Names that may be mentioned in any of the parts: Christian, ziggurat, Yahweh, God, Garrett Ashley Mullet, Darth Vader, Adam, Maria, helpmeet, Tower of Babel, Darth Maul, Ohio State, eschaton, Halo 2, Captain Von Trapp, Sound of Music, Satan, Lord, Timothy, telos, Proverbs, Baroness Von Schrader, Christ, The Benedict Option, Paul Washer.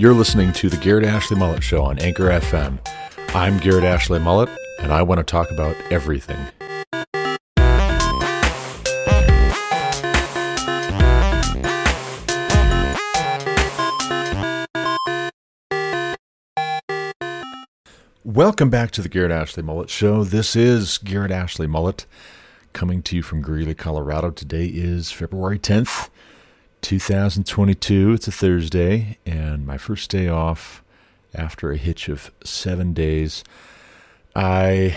You're listening to the Garrett Ashley Mullet Show on Anchor FM. I'm Garrett Ashley Mullet, and I want to talk about everything. Welcome back to the Garrett Ashley Mullet Show. This is Garrett Ashley Mullet coming to you from Greeley, Colorado. Today is February 10th, 2022. It's a Thursday and my first day off after a hitch of 7 days. I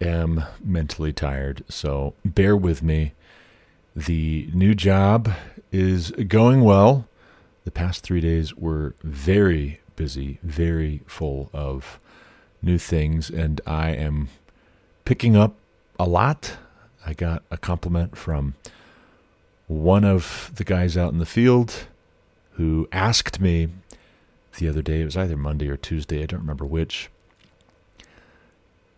am mentally tired, so bear with me. The new job is going well. The past 3 days were very busy, very full of new things, and I am picking up a lot. I got a compliment from one of the guys out in the field who asked me the other day, it was either Monday or Tuesday, I don't remember which,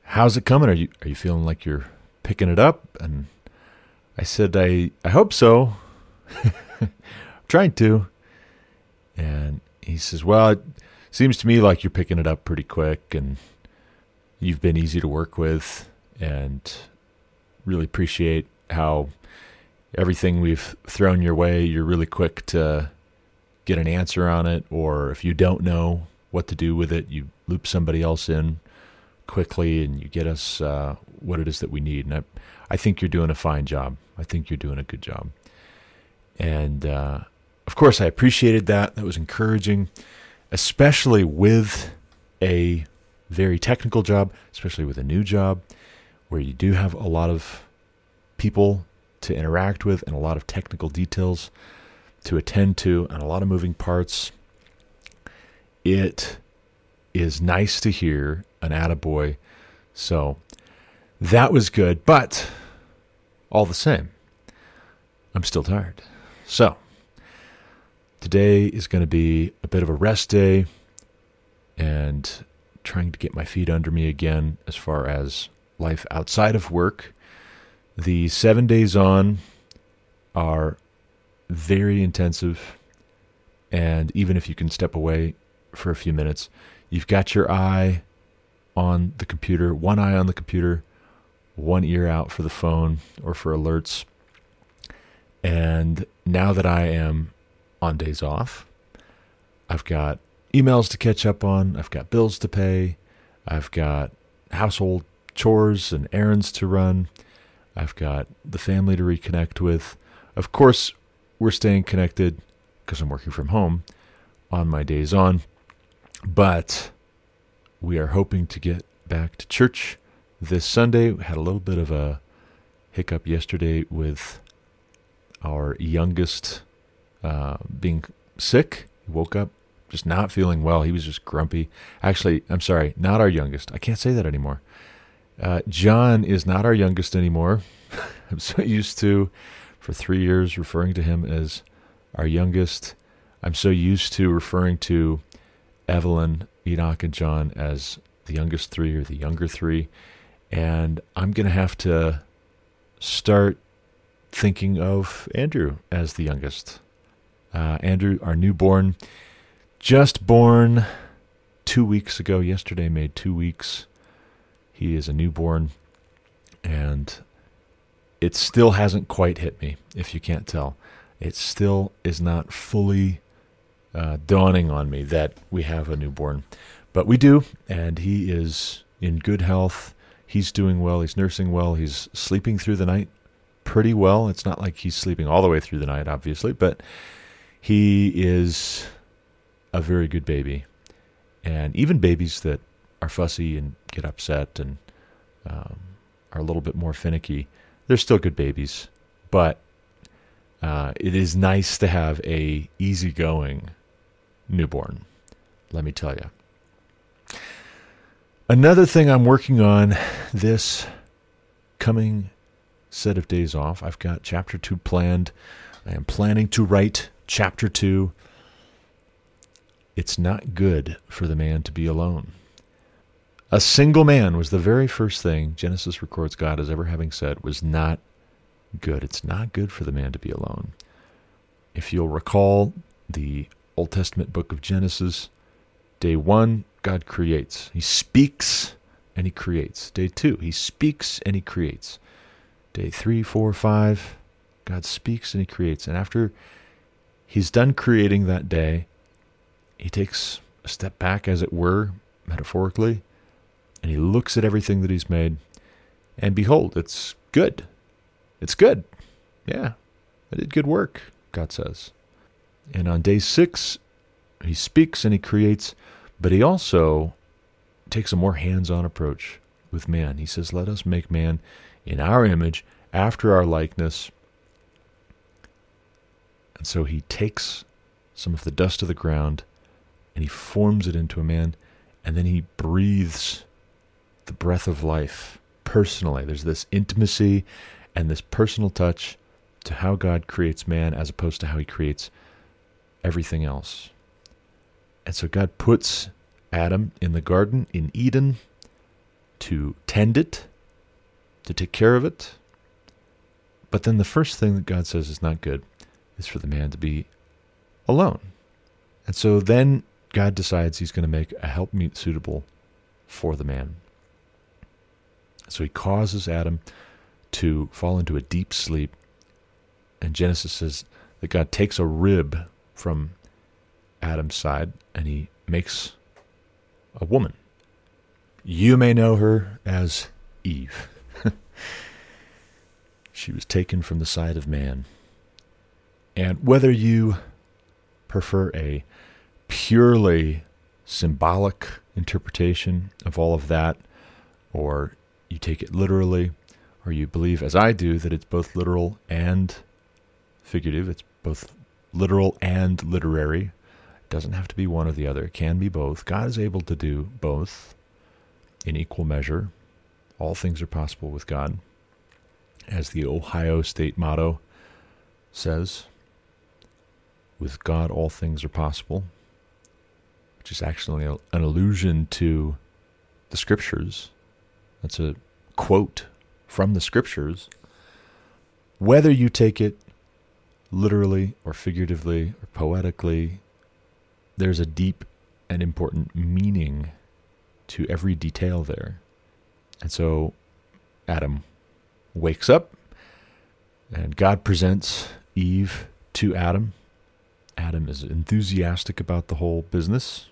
how's it coming? Are you feeling like you're picking it up? And I said, I hope so. I'm trying to. And he says, well, it seems to me like you're picking it up pretty quick and you've been easy to work with, and really appreciate how everything we've thrown your way, you're really quick to get an answer on it, or if you don't know what to do with it, you loop somebody else in quickly and you get us what it is that we need. And I think you're doing a fine job. I think you're doing a good job. And of course, I appreciated that. That was encouraging, especially with a very technical job, especially with a new job where you do have a lot of people to interact with and a lot of technical details to attend to and a lot of moving parts. It is nice to hear an attaboy. So that was good, but all the same, I'm still tired. So today is going to be a bit of a rest day and trying to get my feet under me again as far as life outside of work. The 7 days on are very intensive, and even if you can step away for a few minutes, you've got your eye on the computer, one eye on the computer, one ear out for the phone or for alerts. And now that I am on days off, I've got emails to catch up on, I've got bills to pay, I've got household chores and errands to run, I've got the family to reconnect with. Of course, we're staying connected because I'm working from home on my days on, but we are hoping to get back to church this Sunday. We had a little bit of a hiccup yesterday with our youngest being sick. He woke up just not feeling well. He was just grumpy. Actually, I'm sorry, not our youngest. I can't say that anymore. John is not our youngest anymore. I'm so used to, for 3 years, referring to him as our youngest. I'm so used to referring to Evelyn, Enoch, and John as the youngest three or the younger three. And I'm going to have to start thinking of Andrew as the youngest. Andrew, our newborn, just born 2 weeks ago. Yesterday made 2 weeks. He is a newborn, and it still hasn't quite hit me, if you can't tell. It still is not fully dawning on me that we have a newborn. But we do, and he is in good health. He's doing well. He's nursing well. He's sleeping through the night pretty well. It's not like he's sleeping all the way through the night, obviously, but he is a very good baby. And even babies that are fussy and get upset and are a little bit more finicky, they're still good babies, but it is nice to have a easygoing newborn, let me tell you. Another thing I'm working on this coming set of days off, I've got chapter 2 planned. I am planning to write chapter 2. It's not good for the man to be alone. A single man was the very first thing Genesis records God as ever having said was not good. It's not good for the man to be alone. If you'll recall, the Old Testament book of Genesis. Day one, God creates. He speaks and he creates. Day two, he speaks and he creates. Day three, four, five, God speaks and he creates. And after he's done creating that day, he takes a step back, as it were, metaphorically, and he looks at everything that he's made, and behold, it's good. It's good. Yeah, I did good work, God says. And on day six, he speaks and he creates, but he also takes a more hands-on approach with man. He says, let us make man in our image, after our likeness. And so he takes some of the dust of the ground and he forms it into a man, and then he breathes the breath of life personally. There's this intimacy and this personal touch to how God creates man as opposed to how he creates everything else. And so God puts Adam in the garden in Eden to tend it, to take care of it. But then the first thing that God says is not good is for the man to be alone. And so then God decides he's going to make a helpmeet suitable for the man. So he causes Adam to fall into a deep sleep. And Genesis says that God takes a rib from Adam's side and he makes a woman. You may know her as Eve. She was taken from the side of man. And whether you prefer a purely symbolic interpretation of all of that, or you take it literally, or you believe, as I do, that it's both literal and figurative, it's both literal and literary, it doesn't have to be one or the other, it can be both. God is able to do both in equal measure. All things are possible with God, as the Ohio State motto says. With God, all things are possible, which is actually an allusion to the Scriptures. That's a quote from the Scriptures. Whether you take it literally or figuratively or poetically, there's a deep and important meaning to every detail there. And so Adam wakes up and God presents Eve to Adam. Adam is enthusiastic about the whole business.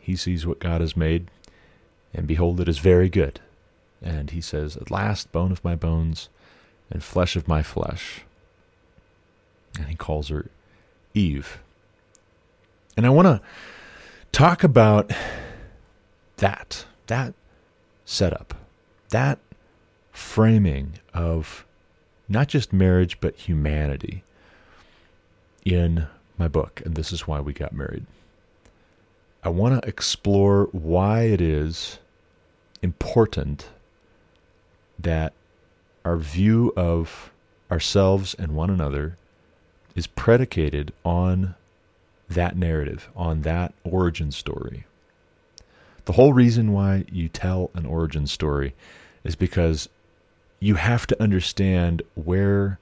He sees what God has made, and behold, it is very good. And he says, at last, bone of my bones and flesh of my flesh. And he calls her Eve. And I want to talk about that setup, that framing of not just marriage, but humanity in my book, And This Is Why We Got Married. I want to explore why it is important that our view of ourselves and one another is predicated on that narrative, on that origin story. The whole reason why you tell an origin story is because you have to understand where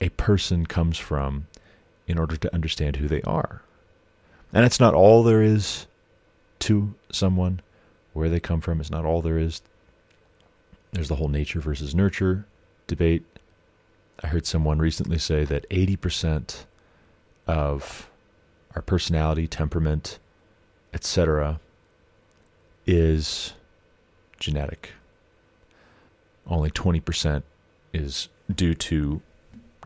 a person comes from in order to understand who they are. And it's not all there is to someone. Where they come from is not all there is. There's the whole nature versus nurture debate. I heard someone recently say that 80% of our personality, temperament, etc., is genetic. Only 20% is due to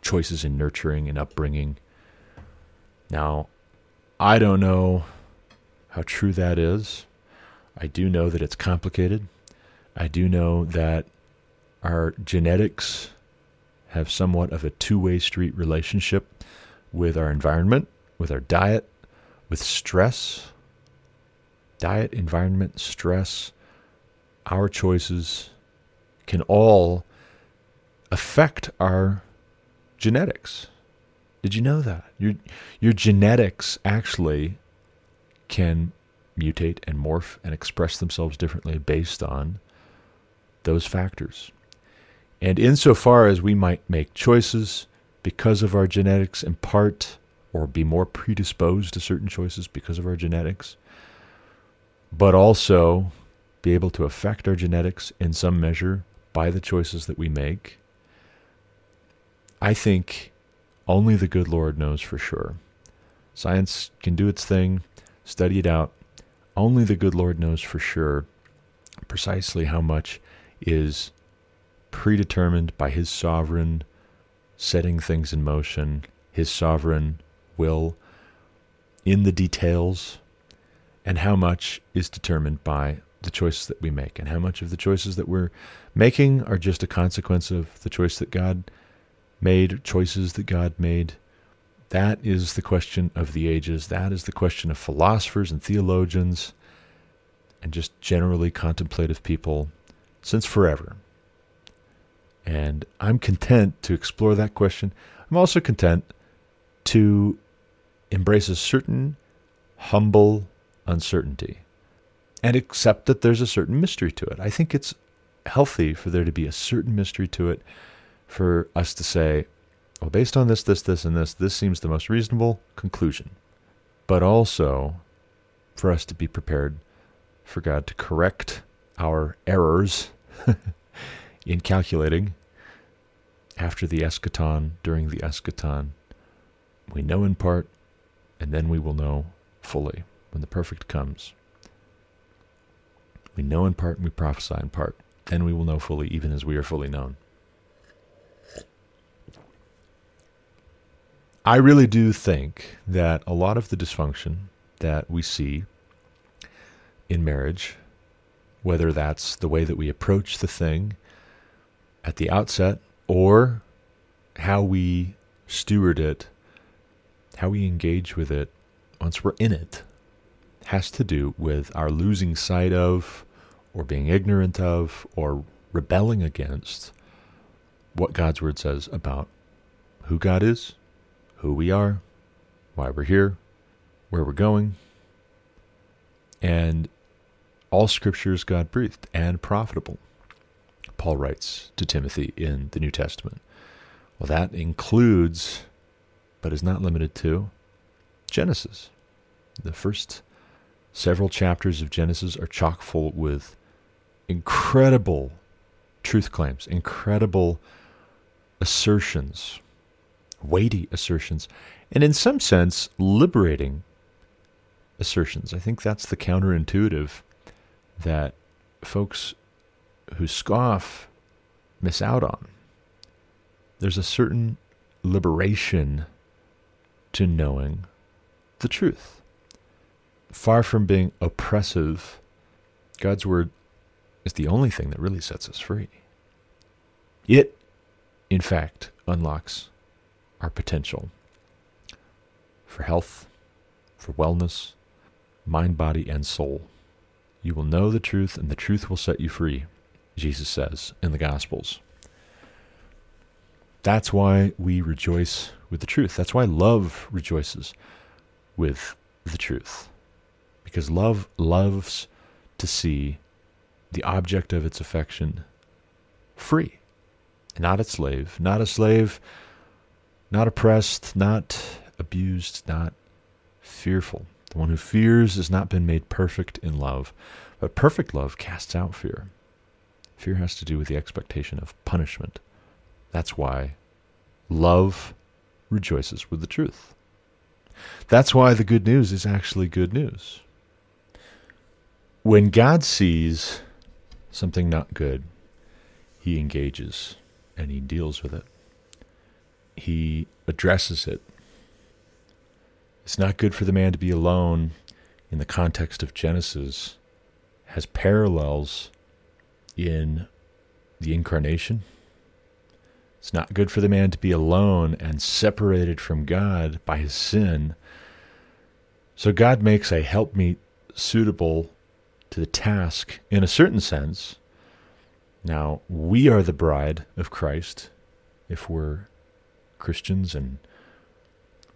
choices in nurturing and upbringing. Now, I don't know how true that is. I do know that it's complicated. I do know that our genetics have somewhat of a two-way street relationship with our environment, with our diet, with stress. Diet, environment, stress, our choices can all affect our genetics. Did you know that? Your genetics actually can mutate and morph and express themselves differently based on those factors. And insofar as we might make choices because of our genetics, in part or be more predisposed to certain choices because of our genetics, but also be able to affect our genetics in some measure by the choices that we make. I think only the good Lord knows for sure. Science can do its thing, study it out. Only the good Lord knows for sure precisely how much is predetermined by his sovereign setting things in motion, his sovereign will in the details, and how much is determined by the choices that we make, and how much of the choices that we're making are just a consequence of the choice that God made, choices that God made. That is the question of the ages. That is the question of philosophers and theologians and just generally contemplative people since forever. And I'm content to explore that question. I'm also content to embrace a certain humble uncertainty and accept that there's a certain mystery to it. I think it's healthy for there to be a certain mystery to it, for us to say, well, based on this, this, this, and this, this seems the most reasonable conclusion. But also for us to be prepared for God to correct our errors in calculating after the eschaton, during the eschaton. We know in part, and then we will know fully when the perfect comes. We know in part and we prophesy in part. Then we will know fully, even as we are fully known. I really do think that a lot of the dysfunction that we see in marriage, whether that's the way that we approach the thing at the outset or how we steward it, how we engage with it once we're in it, has to do with our losing sight of, or being ignorant of, or rebelling against what God's word says about who God is, who we are, why we're here, where we're going. And all scripture is God-breathed and profitable, Paul writes to Timothy in the New Testament. Well, that includes, but is not limited to, Genesis. The first several chapters of Genesis are chock full with incredible truth claims, incredible assertions, weighty assertions, and in some sense, liberating assertions. I think that's the counterintuitive that folks who scoff miss out on. There's a certain liberation to knowing the truth. Far from being oppressive, God's word is the only thing that really sets us free. It, in fact, unlocks our potential for health, for wellness, mind, body, and soul. You will know the truth, and the truth will set you free, Jesus says in the Gospels. That's why we rejoice with the truth. That's why love rejoices with the truth. Because love loves to see the object of its affection free, not its slave, not oppressed, not abused, not fearful. The one who fears has not been made perfect in love, but perfect love casts out fear. Fear has to do with the expectation of punishment. That's why love rejoices with the truth. That's why the good news is actually good news. When God sees something not good, he engages and he deals with it. He addresses it. It's not good for the man to be alone in the context of Genesis has parallels in the incarnation. It's not good for the man to be alone and separated from God by his sin. So God makes a helpmeet suitable to the task in a certain sense. Now, we are the bride of Christ if we're Christians and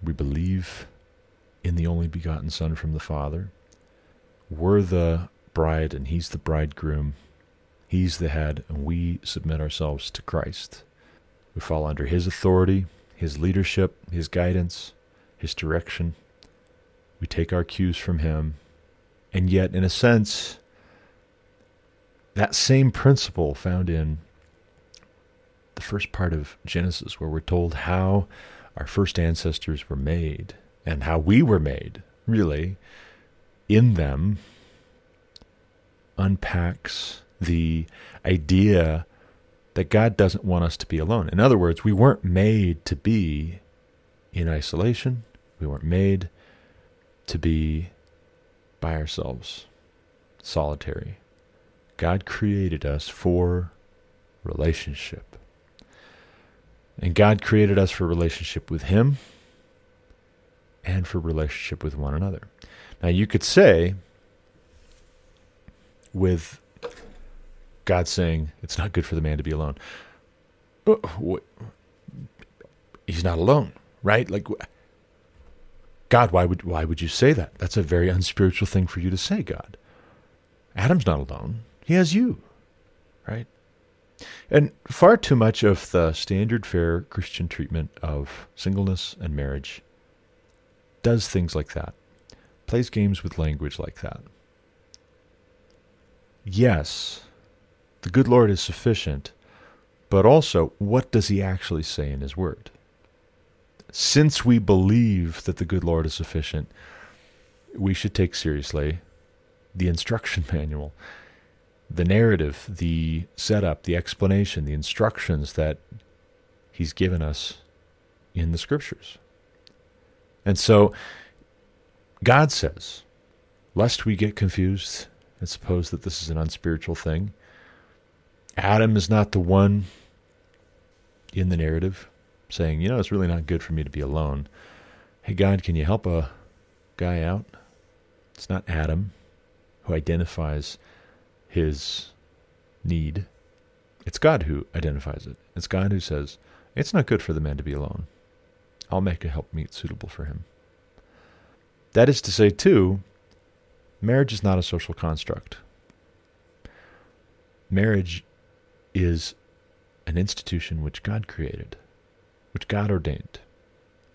we believe in the only begotten Son from the Father. We're the bride and he's the bridegroom. He's the head and we submit ourselves to Christ. We fall under his authority, his leadership, his guidance, his direction. We take our cues from him. And yet, in a sense, that same principle found in the first part of Genesis, where we're told how our first ancestors were made and how we were made, really, in them, unpacks the idea that God doesn't want us to be alone. In other words, we weren't made to be in isolation. We weren't made to be by ourselves, solitary. God created us for relationship. And God created us for relationship with him and for relationship with one another. Now, you could say, with God saying, it's not good for the man to be alone. He's not alone, right? Like, God, why would you say that? That's a very unspiritual thing for you to say, God. Adam's not alone. He has you, right? And far too much of the standard fare Christian treatment of singleness and marriage does things like that, plays games with language like that. Yes, the good Lord is sufficient, but also, what does he actually say in his word? Since we believe that the good Lord is sufficient, we should take seriously the instruction manual, the narrative, the setup, the explanation, the instructions that he's given us in the scriptures. And so God says, lest we get confused and suppose that this is an unspiritual thing, Adam is not the one in the narrative saying, you know, it's really not good for me to be alone. Hey, God, can you help a guy out? It's not Adam who identifies his need. It's God who identifies it. It's God who says, it's not good for the man to be alone. I'll make a helpmeet suitable for him. That is to say, too, marriage is not a social construct. Marriage is an institution which God created, which God ordained.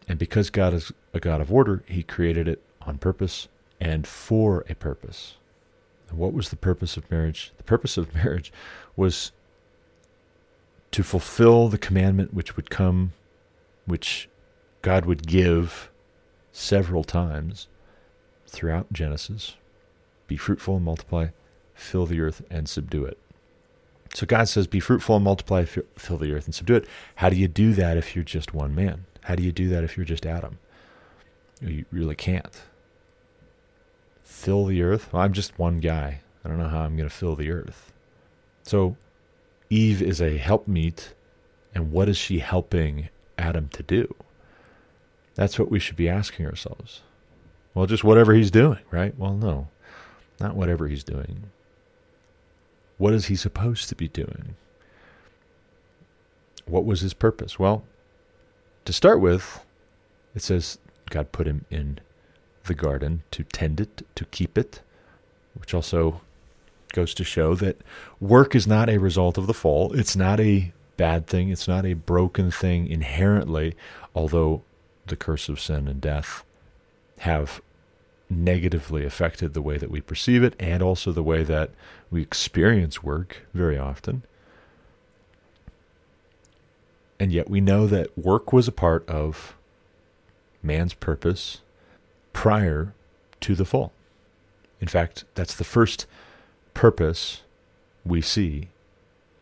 And because God is a God of order, he created it on purpose and for a purpose. What was the purpose of marriage? The purpose of marriage was to fulfill the commandment which would come, which God would give several times throughout Genesis. Be fruitful and multiply, fill the earth and subdue it. So God says, be fruitful and multiply, fill the earth and subdue it. How do you do that if you're just one man? How do you do that if you're just Adam? You really can't. Fill the earth? Well, I'm just one guy. I don't know how I'm going to fill the earth. So Eve is a helpmeet, and what is she helping Adam to do? That's what we should be asking ourselves. Well, just whatever he's doing, right? Well, no, not whatever he's doing. What is he supposed to be doing? What was his purpose? Well, to start with, it says God put him in the garden to tend it, to keep it, which also goes to show that work is not a result of the fall. It's not a bad thing. It's not a broken thing inherently, although the curse of sin and death have negatively affected the way that we perceive it and also the way that we experience work very often. And yet we know that work was a part of man's purpose prior to the fall. In fact, that's the first purpose we see.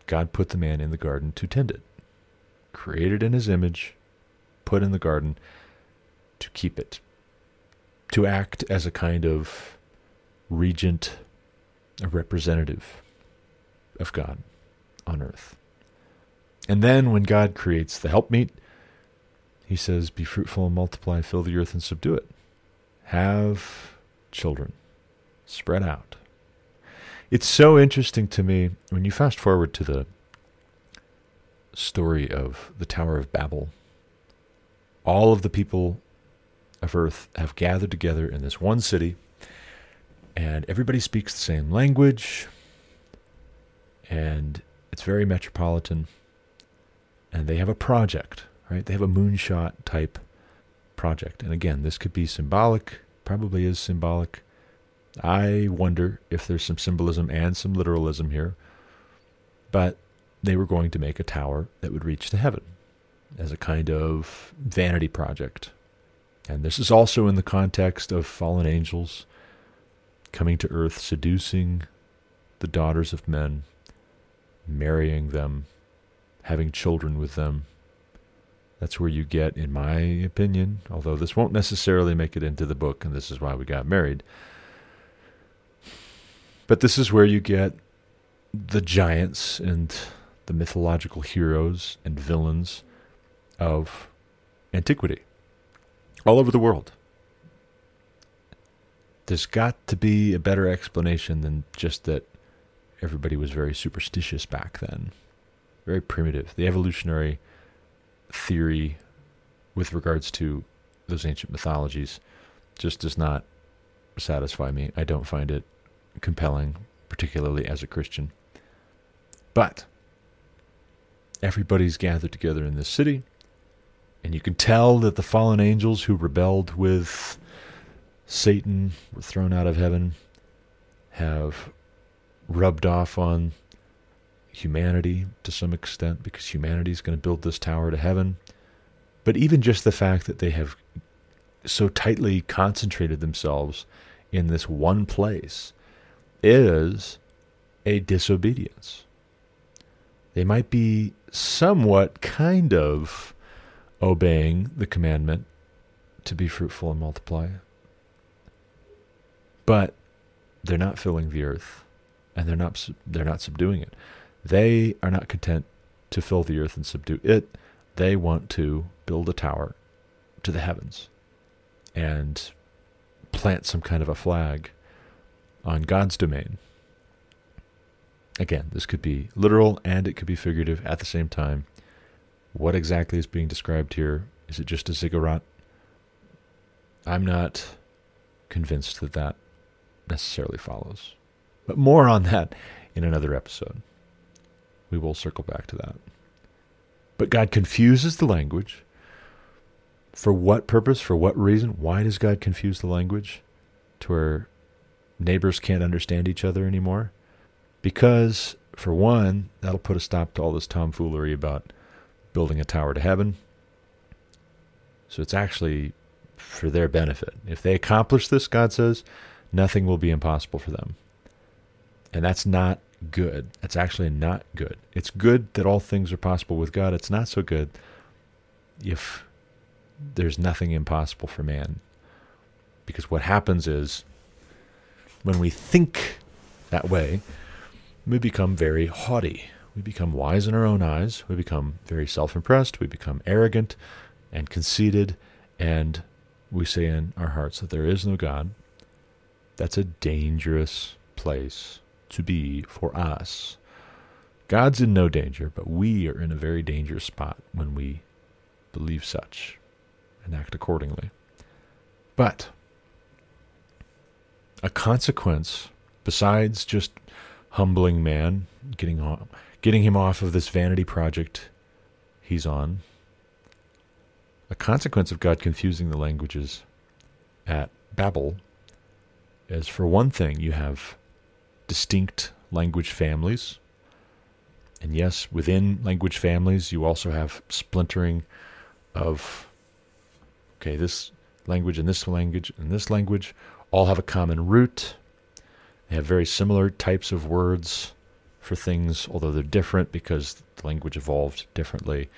God put the man in the garden to tend it, created in his image, put in the garden to keep it, to act as a kind of regent, a representative of God on earth. And then when God creates the helpmeet, he says, be fruitful and multiply, fill the earth and subdue it. Have children. Spread out. It's so interesting to me when you fast forward to the story of the Tower of Babel. All of the people of earth have gathered together in this one city, and everybody speaks the same language, and it's very metropolitan, and they have a project, right? They have a moonshot type project. And again, this could be symbolic, probably is symbolic. I wonder if there's some symbolism and some literalism here. But they were going to make a tower that would reach to heaven as a kind of vanity project. And this is also in the context of fallen angels coming to earth, seducing the daughters of men, marrying them, having children with them. That's where you get, in my opinion, although this won't necessarily make it into the book, and this is why we got married, but this is where you get the giants and the mythological heroes and villains of antiquity all over the world. There's got to be a better explanation than just that everybody was very superstitious back then, very primitive. The evolutionary theory with regards to those ancient mythologies just does not satisfy me. I don't find it compelling, particularly as a Christian. But everybody's gathered together in this city, and you can tell that the fallen angels who rebelled with Satan, were thrown out of heaven, have rubbed off on humanity to some extent, because humanity is going to build this tower to heaven. But even just the fact that they have so tightly concentrated themselves in this one place is a disobedience. They might be somewhat kind of obeying the commandment to be fruitful and multiply, but they're not filling the earth, and they're not subduing it. They are not content to fill the earth and subdue it. They want to build a tower to the heavens and plant some kind of a flag on God's domain. Again, this could be literal and it could be figurative at the same time. What exactly is being described here? Is it just a ziggurat? I'm not convinced that that necessarily follows. But more on that in another episode. We will circle back to that. But God confuses the language. For what purpose? For what reason? Why does God confuse the language to where neighbors can't understand each other anymore? Because, for one, that'll put a stop to all this tomfoolery about building a tower to heaven. So it's actually for their benefit. If they accomplish this, God says, nothing will be impossible for them. And that's not good. That's actually not good. It's good that all things are possible with God. It's not so good if there's nothing impossible for man. Because what happens is, when we think that way, we become very haughty. We become wise in our own eyes. We become very self-impressed. We become arrogant and conceited. And we say in our hearts that there is no God. That's a dangerous place to be for us. God's in no danger, but we are in a very dangerous spot when we believe such and act accordingly. But a consequence, besides just humbling man, getting him off of this vanity project he's on, a consequence of God confusing the languages at Babel is, for one thing, you have distinct language families. And yes, within language families, you also have splintering of, okay, this language and this language and this language all have a common root. They have very similar types of words for things, although they're different because the language evolved differently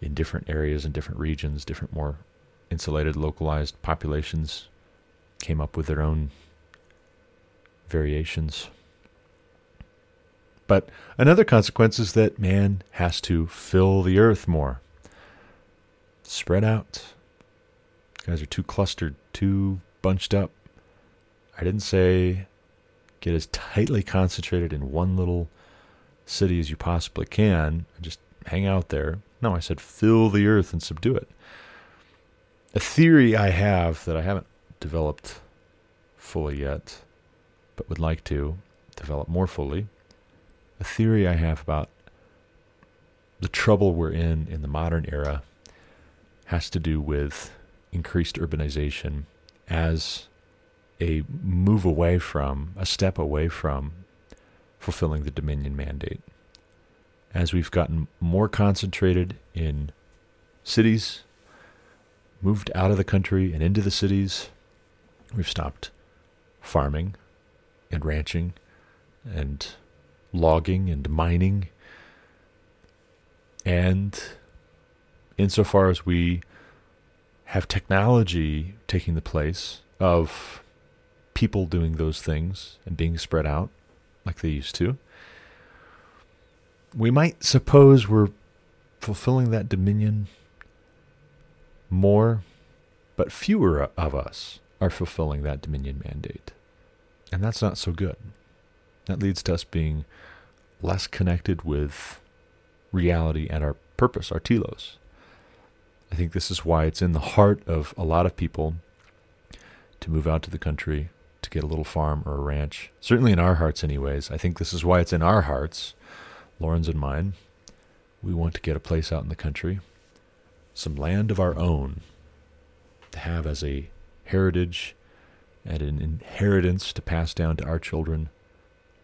in different areas and different regions. Different, more insulated, localized populations came up with their own variations. But another consequence is that man has to fill the earth more. Spread out. These guys are too clustered, too bunched up. I didn't say get as tightly concentrated in one little city as you possibly can and just hang out there. No, I said fill the earth and subdue it. A theory I have that I haven't developed fully yet, but would like to develop more fully, a theory I have about the trouble we're in the modern era has to do with increased urbanization as a move away from, a step away from fulfilling the dominion mandate. As we've gotten more concentrated in cities, moved out of the country and into the cities, we've stopped farming and ranching and logging and mining. And insofar as we have technology taking the place of people doing those things and being spread out like they used to, we might suppose we're fulfilling that dominion more, but fewer of us are fulfilling that dominion mandate. And that's not so good. That leads to us being less connected with reality and our purpose, our telos. I think this is why it's in the heart of a lot of people to move out to the country, to get a little farm or a ranch. Certainly in our hearts anyways. I think this is why it's in our hearts, Lauren's and mine. We want to get a place out in the country, some land of our own to have as a heritage and an inheritance to pass down to our children.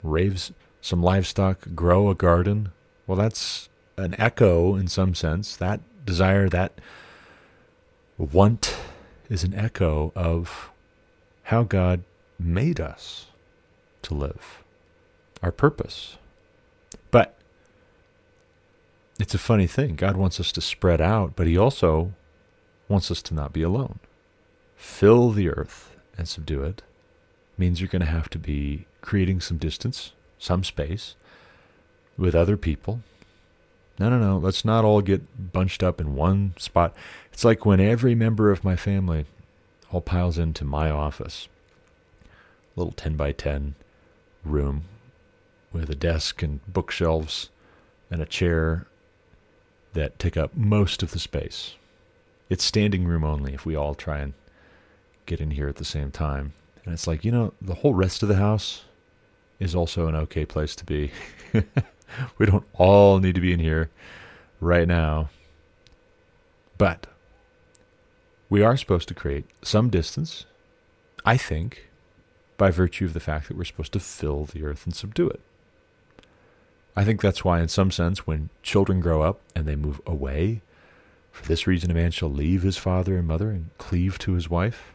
Raise some livestock, grow a garden. Well, that's an echo in some sense. That desire, that want is an echo of how God made us to live, our purpose. But it's a funny thing. God wants us to spread out, but he also wants us to not be alone. Fill the earth and subdue it means you're going to have to be creating some distance, some space with other people. No, let's not all get bunched up in one spot. It's like when every member of my family all piles into my office, a little 10 by 10 room with a desk and bookshelves and a chair that take up most of the space. It's standing room only if we all try and get in here at the same time. And it's like, the whole rest of the house is also an okay place to be. We don't all need to be in here right now. But we are supposed to create some distance, I think, by virtue of the fact that we're supposed to fill the earth and subdue it. I think that's why, in some sense, when children grow up and they move away, for this reason a man shall leave his father and mother and cleave to his wife.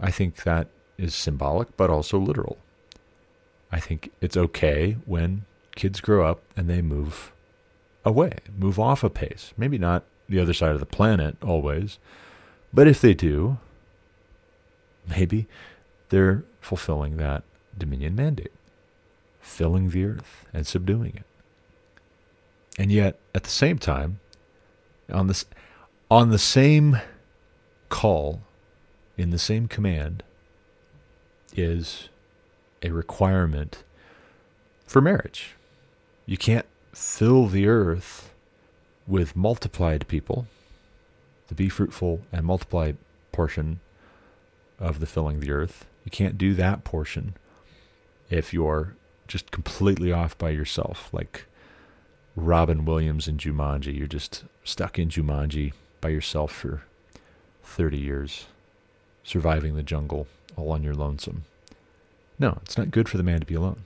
I think that is symbolic, but also literal. I think it's okay when kids grow up and they move away, move off a pace. Maybe not the other side of the planet always, but if they do, maybe they're fulfilling that dominion mandate, filling the earth and subduing it. And yet, at the same time, on the same call, in the same command, is a requirement for marriage. You can't fill the earth with multiplied people. The be fruitful and multiply portion of the filling the earth, you can't do that portion if you're just completely off by yourself, like Robin Williams in Jumanji. You're just stuck in Jumanji by yourself for 30 years, surviving the jungle all on your lonesome. No, it's not good for the man to be alone.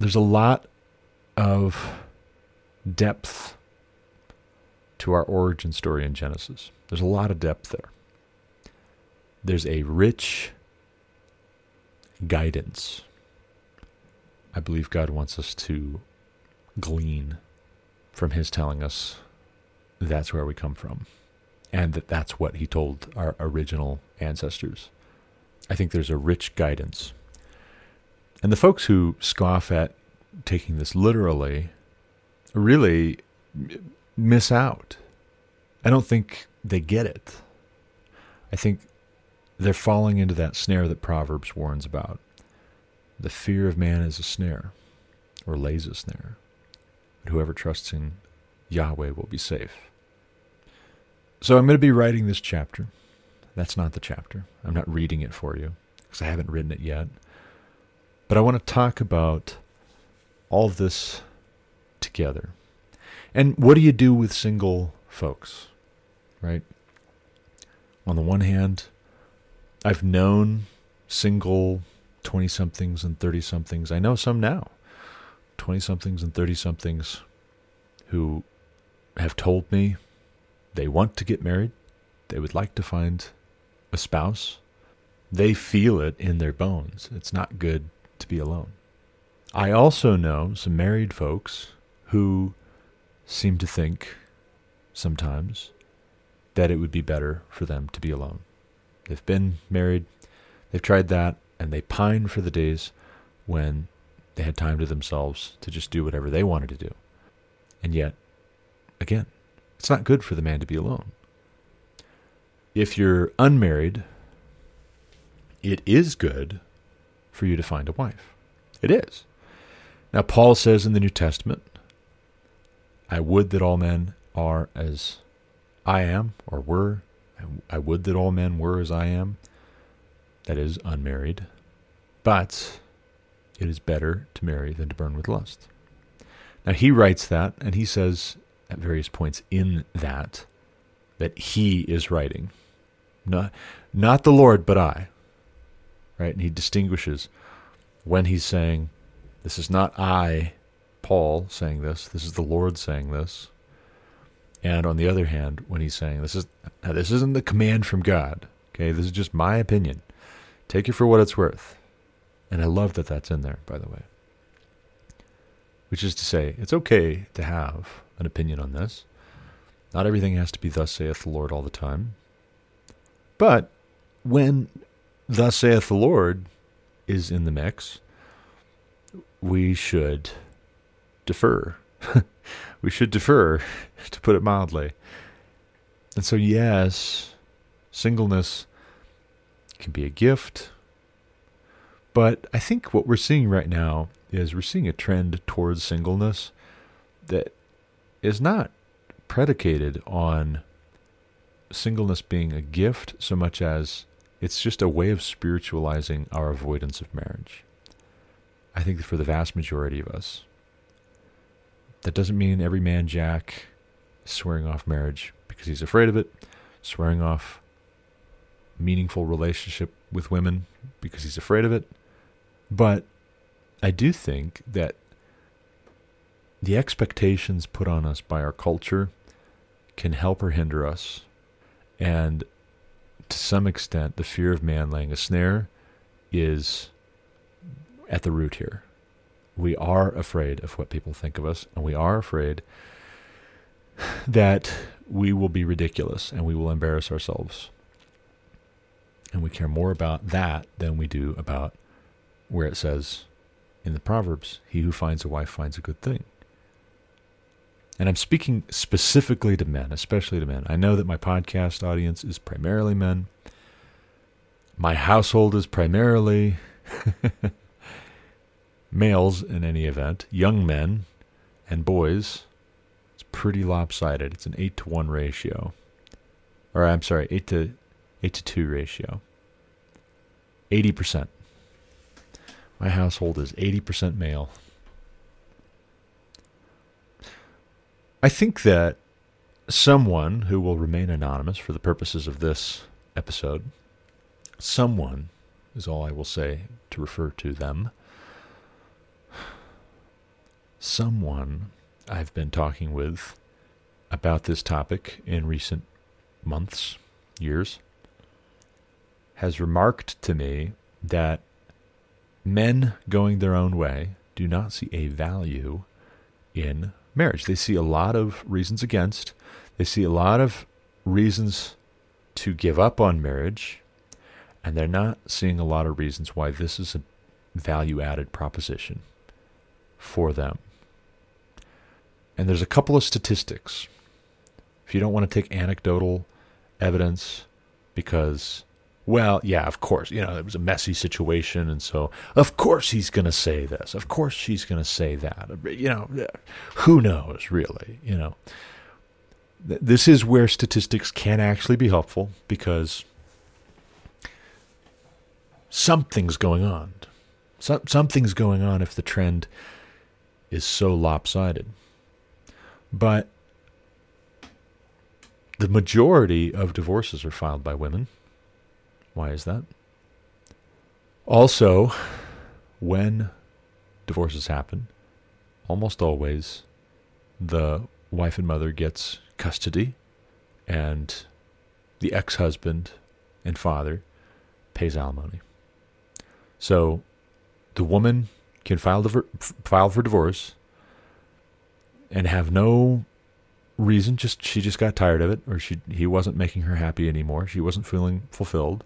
There's a lot of depth to our origin story in Genesis. There's a lot of depth there. There's a rich guidance I believe God wants us to glean from his telling us that's where we come from and that's what he told our original ancestors. I think there's a rich guidance. And the folks who scoff at taking this literally really miss out. I don't think they get it. I think they're falling into that snare that Proverbs warns about. The fear of man is a snare, or lays a snare. But whoever trusts in Yahweh will be safe. So I'm going to be writing this chapter. That's not the chapter. I'm not reading it for you, because I haven't written it yet. But I want to talk about all of this together. And what do you do with single folks? right? On the one hand, I've known single 20-somethings and 30-somethings. I know some now, 20-somethings and 30-somethings who have told me they want to get married. They would like to find a spouse. They feel it in their bones. It's not good to be alone. I also know some married folks who seem to think sometimes that it would be better for them to be alone. They've been married, they've tried that, and they pine for the days when they had time to themselves to just do whatever they wanted to do. And yet, again, it's not good for the man to be alone. If you're unmarried, it is good for you to find a wife. It is. Now, Paul says in the New Testament, I would that all men are as I am, or were. I would that all men were as I am. That is, unmarried. But it is better to marry than to burn with lust. Now, he writes that, and he says at various points in that he is writing. Not the Lord, but I. Right? And he distinguishes when he's saying, this is not I, Paul, saying this. This is the Lord saying this. And on the other hand, when he's saying, this isn't the command from God. Okay, this is just my opinion. Take it for what it's worth. And I love that that's in there, by the way. Which is to say, it's okay to have an opinion on this. Not everything has to be thus saith the Lord all the time. But when thus saith the Lord is in the mix, we should defer. We should defer, to put it mildly. And so, yes, singleness can be a gift. But I think what we're seeing right now is we're seeing a trend towards singleness that is not predicated on singleness being a gift so much as it's just a way of spiritualizing our avoidance of marriage. I think for the vast majority of us. That doesn't mean every man Jack is swearing off marriage because he's afraid of it, swearing off meaningful relationship with women because he's afraid of it. But I do think that the expectations put on us by our culture can help or hinder us. And to some extent, the fear of man laying a snare is at the root here. We are afraid of what people think of us, and we are afraid that we will be ridiculous and we will embarrass ourselves. And we care more about that than we do about where it says in the Proverbs, he who finds a wife finds a good thing. And I'm speaking specifically to men, especially to men. I know that my podcast audience is primarily men. My household is primarily males in any event, young men and boys. It's pretty lopsided. It's an 8-to-1 ratio. Or I'm sorry, 8 to 2 ratio. 80%. My household is 80% male. I think that someone who will remain anonymous for the purposes of this episode, someone is all I will say to refer to them. Someone I've been talking with about this topic in recent months, years, has remarked to me that men going their own way do not see a value in marriage. They see a lot of reasons against. They see a lot of reasons to give up on marriage, and they're not seeing a lot of reasons why this is a value-added proposition for them. And there's a couple of statistics. If you don't want to take anecdotal evidence because, well, yeah, of course, it was a messy situation, and so, of course he's going to say this. Of course she's going to say that. Who knows, really, This is where statistics can actually be helpful because something's going on. Something's going on if the trend is so lopsided. But The majority of divorces are filed by women. Why is that? Also, when divorces happen, almost always the wife and mother gets custody, and the ex-husband and father pays alimony. So the woman can file for divorce and have no reason. She just got tired of it, or he wasn't making her happy anymore. She wasn't feeling fulfilled.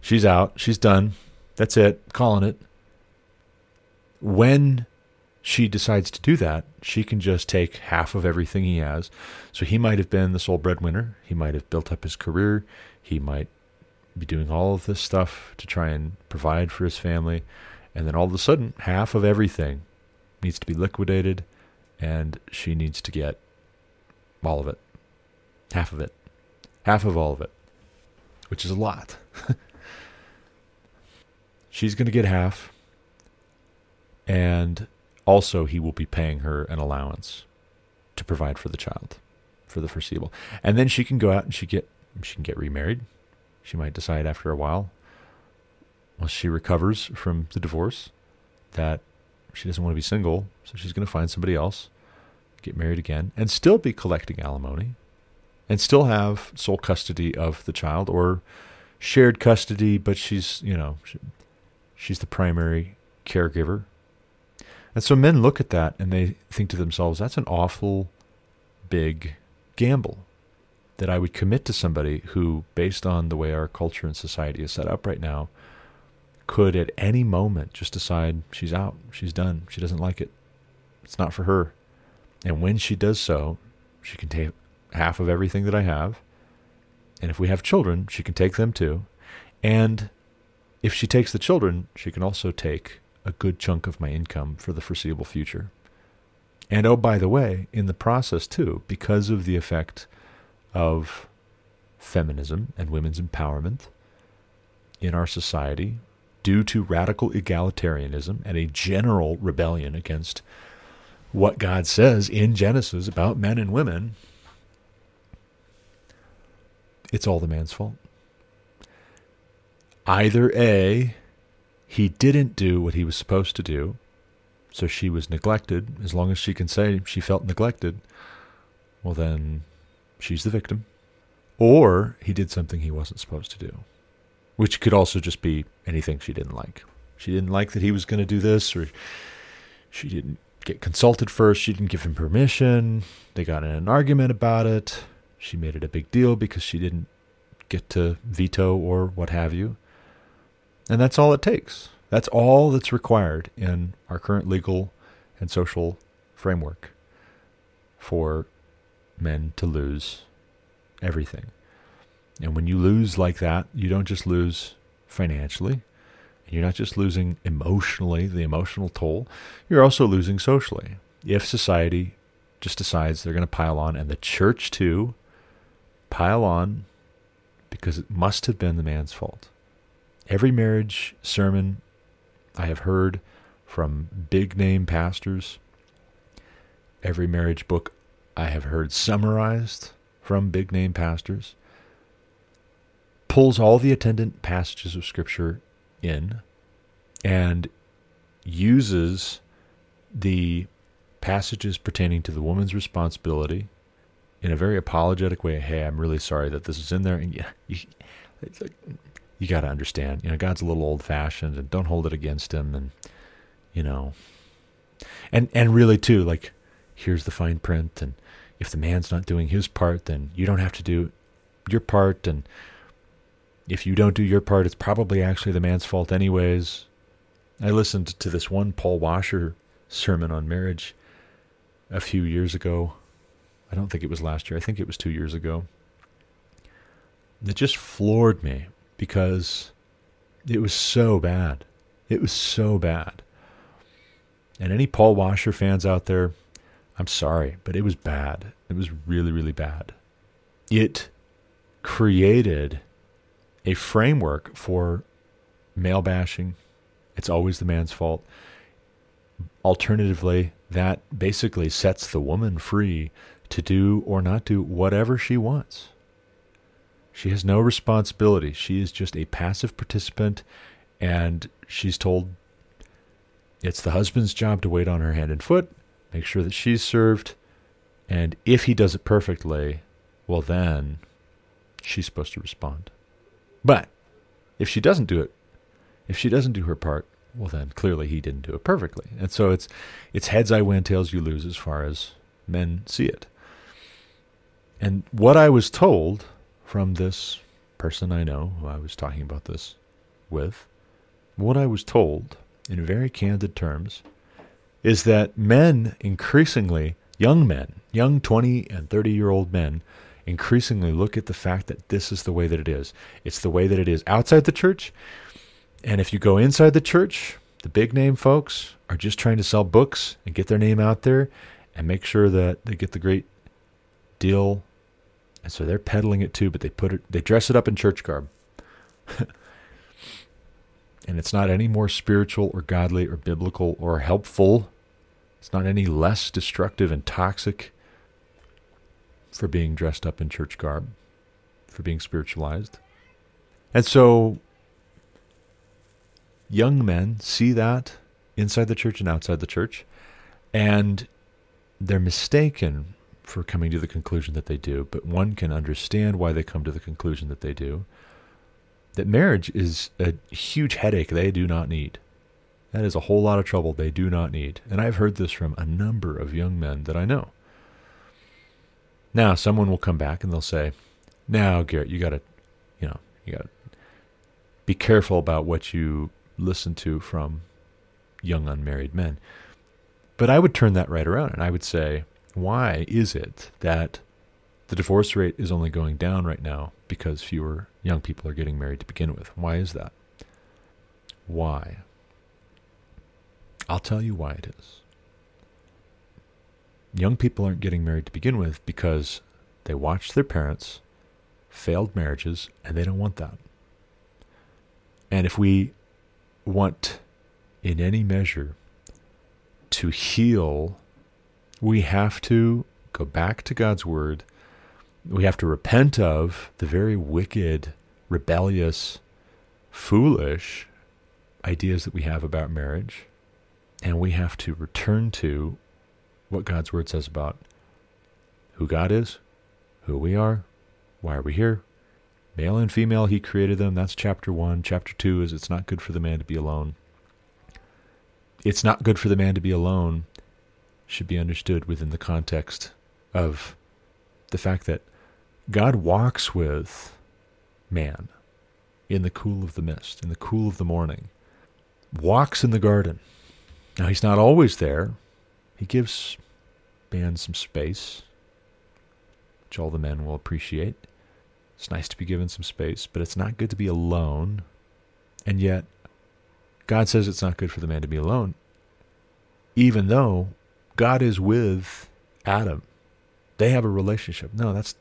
She's out. She's done. That's it. Calling it. When she decides to do that, she can just take half of everything he has. So he might have been the sole breadwinner. He might have built up his career. He might be doing all of this stuff to try and provide for his family. And then all of a sudden, half of everything needs to be liquidated, and she needs to get all of it. Half of it. Half of all of it. Which is a lot. She's going to get half. And also, he will be paying her an allowance to provide for the child for the foreseeable. And then she can go out and she can get remarried. She might decide after a while, once she recovers from the divorce, that she doesn't want to be single, so she's going to find somebody else, get married again, and still be collecting alimony, and still have sole custody of the child, or shared custody, but she's the primary caregiver. And so men look at that and they think to themselves, that's an awful big gamble that I would commit to somebody who, based on the way our culture and society is set up right now, could at any moment just decide she's out, she's done, she doesn't like it, it's not for her. And when she does so, she can take half of everything that I have. And if we have children, she can take them too. And if she takes the children, she can also take a good chunk of my income for the foreseeable future. And oh, by the way, in the process too, because of the effect of feminism and women's empowerment in our society, due to radical egalitarianism and a general rebellion against what God says in Genesis about men and women, it's all the man's fault. Either A, he didn't do what he was supposed to do, so she was neglected. As long as she can say she felt neglected, well then, she's the victim. Or he did something he wasn't supposed to do, which could also just be anything she didn't like. She didn't like that he was going to do this, or she didn't get consulted first. She didn't give him permission. They got in an argument about it. She made it a big deal because she didn't get to veto or what have you. And that's all it takes. That's all that's required in our current legal and social framework for men to lose everything. And when you lose like that, you don't just lose financially. You're not just losing emotionally, the emotional toll, you're also losing socially. If society just decides they're going to pile on, and the church too, pile on because it must have been the man's fault. Every marriage sermon I have heard from big name pastors, every marriage book I have heard summarized from big name pastors, pulls all the attendant passages of Scripture in and uses the passages pertaining to the woman's responsibility in a very apologetic way. Hey, I'm really sorry that this is in there. And you got to understand, God's a little old fashioned, and don't hold it against him. And, and really too, here's the fine print. And if the man's not doing his part, then you don't have to do your part. And if you don't do your part, it's probably actually the man's fault anyways. I listened to this one Paul Washer sermon on marriage a few years ago. I don't think it was last year. I think it was 2 years ago. It just floored me because it was so bad. It was so bad. And any Paul Washer fans out there, I'm sorry, but it was bad. It was really, really bad. It created a framework for male bashing. It's always the man's fault. Alternatively, that basically sets the woman free to do or not do whatever she wants. She has no responsibility. She is just a passive participant, and she's told it's the husband's job to wait on her hand and foot, make sure that she's served, and if he does it perfectly, well then she's supposed to respond. But if she doesn't do it, if she doesn't do her part, well then clearly he didn't do it perfectly. And so it's heads I win, tails you lose as far as men see it. And what I was told from this person I know who I was talking about this with, what I was told in very candid terms is that men increasingly, young men, young 20 and 30-year-old men, increasingly look at the fact that this is the way that it is. It's the way that it is outside the church. And if you go inside the church, the big name folks are just trying to sell books and get their name out there and make sure that they get the great deal. And so they're peddling it too, but they dress it up in church garb. And it's not any more spiritual or godly or biblical or helpful. It's not any less destructive and toxic for being dressed up in church garb, for being spiritualized. And so young men see that inside the church and outside the church, and they're mistaken for coming to the conclusion that they do, but one can understand why they come to the conclusion that they do, that marriage is a huge headache they do not need. That is a whole lot of trouble they do not need. And I've heard this from a number of young men that I know. Now, someone will come back and they'll say, now, Garrett, you gotta be careful about what you listen to from young unmarried men. But I would turn that right around and I would say, why is it that the divorce rate is only going down right now because fewer young people are getting married to begin with? Why is that? Why? I'll tell you why it is. Young people aren't getting married to begin with because they watched their parents, failed marriages, and they don't want that. And if we want in any measure to heal, we have to go back to God's word. We have to repent of the very wicked, rebellious, foolish ideas that we have about marriage. And we have to return to what God's word says about who God is, who we are, why are we here? Male and female, he created them. That's chapter 1. Chapter 2 is it's not good for the man to be alone. It's not good for the man to be alone should be understood within the context of the fact that God walks with man in the cool of the mist, in the cool of the morning, walks in the garden. Now, he's not always there. He gives man some space, which all the men will appreciate. It's nice to be given some space, but it's not good to be alone. And yet, God says it's not good for the man to be alone, even though God is with Adam. They have a relationship. No, that's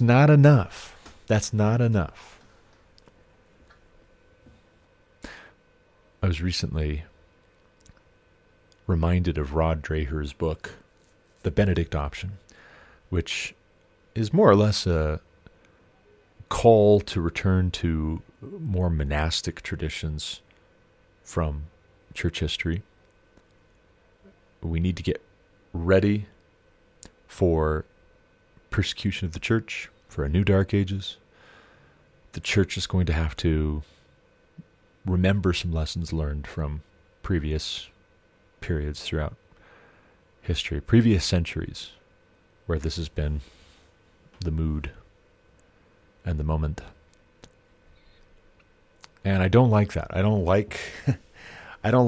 not enough. That's not enough. I was recently reminded of Rod Dreher's book, The Benedict Option, which is more or less a call to return to more monastic traditions from church history. We need to get ready for persecution of the church, for a new dark ages. The church is going to have to remember some lessons learned from previous periods throughout history, previous centuries, where this has been the mood and the moment. And I don't like that. I don't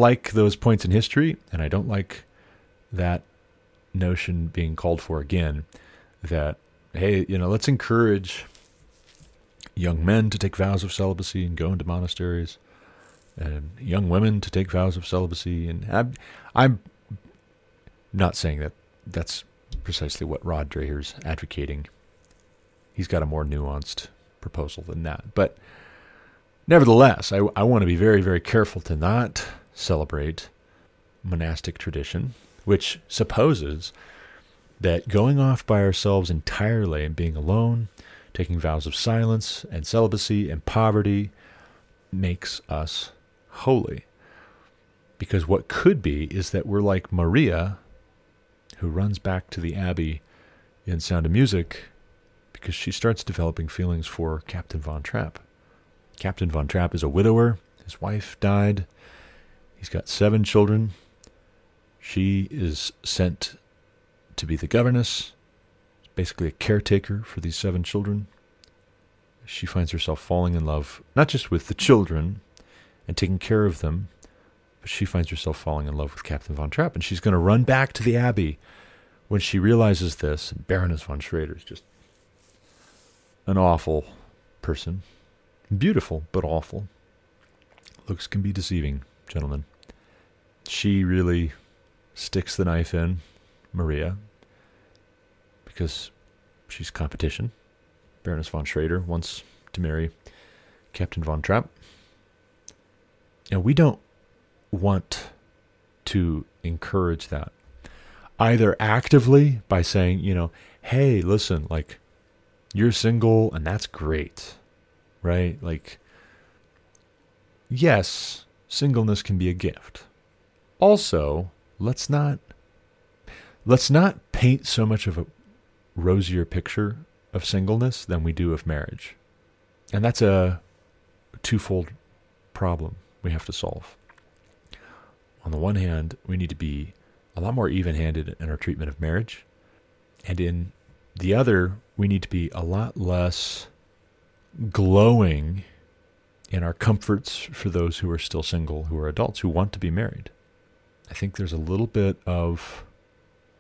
like those points in history, and I don't like that notion being called for again, that, hey, let's encourage young men to take vows of celibacy and go into monasteries, and young women to take vows of celibacy. And I'm not saying that that's precisely what Rod Dreher's advocating. He's got a more nuanced proposal than that. But nevertheless, I want to be very, very careful to not celebrate monastic tradition, which supposes that going off by ourselves entirely and being alone Taking vows of silence and celibacy and poverty makes us holy. Because what could be is that we're like Maria, who runs back to the Abbey in Sound of Music because she starts developing feelings for Captain Von Trapp. Captain Von Trapp is a widower. His wife died. He's got 7 children. She is sent to be the governess, basically a caretaker for these 7 children. She finds herself falling in love, not just with the children and taking care of them, but she finds herself falling in love with Captain Von Trapp, and she's going to run back to the Abbey when she realizes this. And Baroness Von Schrader is just an awful person. Beautiful, but awful. Looks can be deceiving, gentlemen. She really sticks the knife in Maria because she's competition. Baroness Von Schrader wants to marry Captain Von Trapp. Now, we don't want to encourage that, either actively by saying, you know, hey, listen, like, you're single and that's great, right? Like, yes, singleness can be a gift. Also, let's not paint so much of a rosier picture of singleness than we do of marriage. And that's a twofold problem we have to solve. On the one hand, we need to be a lot more even-handed in our treatment of marriage. And in the other, we need to be a lot less glowing in our comforts for those who are still single, who are adults, who want to be married. I think there's a little bit of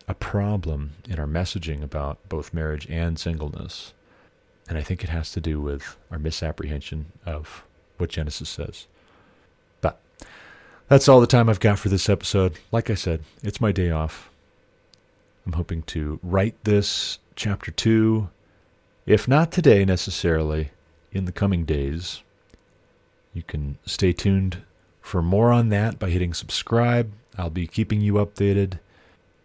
a problem in our messaging about both marriage and singleness. And I think it has to do with our misapprehension of what Genesis says. But that's all the time I've got for this episode. Like I said, it's my day off. I'm hoping to write this chapter 2, if not today necessarily, in the coming days. You can stay tuned for more on that by hitting subscribe. I'll be keeping you updated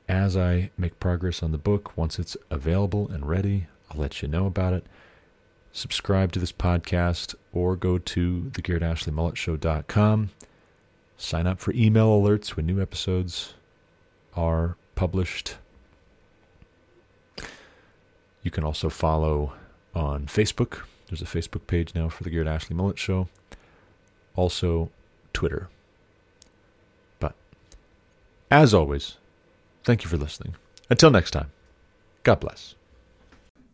as I make progress on the book. Once it's available and ready, I'll let you know about it. Subscribe to this podcast or go to thegarrettashleymullet.com. Sign up for email alerts when new episodes are published. You can also follow on Facebook. There's a Facebook page now for The Garrett Ashley Mullet Show. Also, Twitter. But, as always, thank you for listening. Until next time, God bless.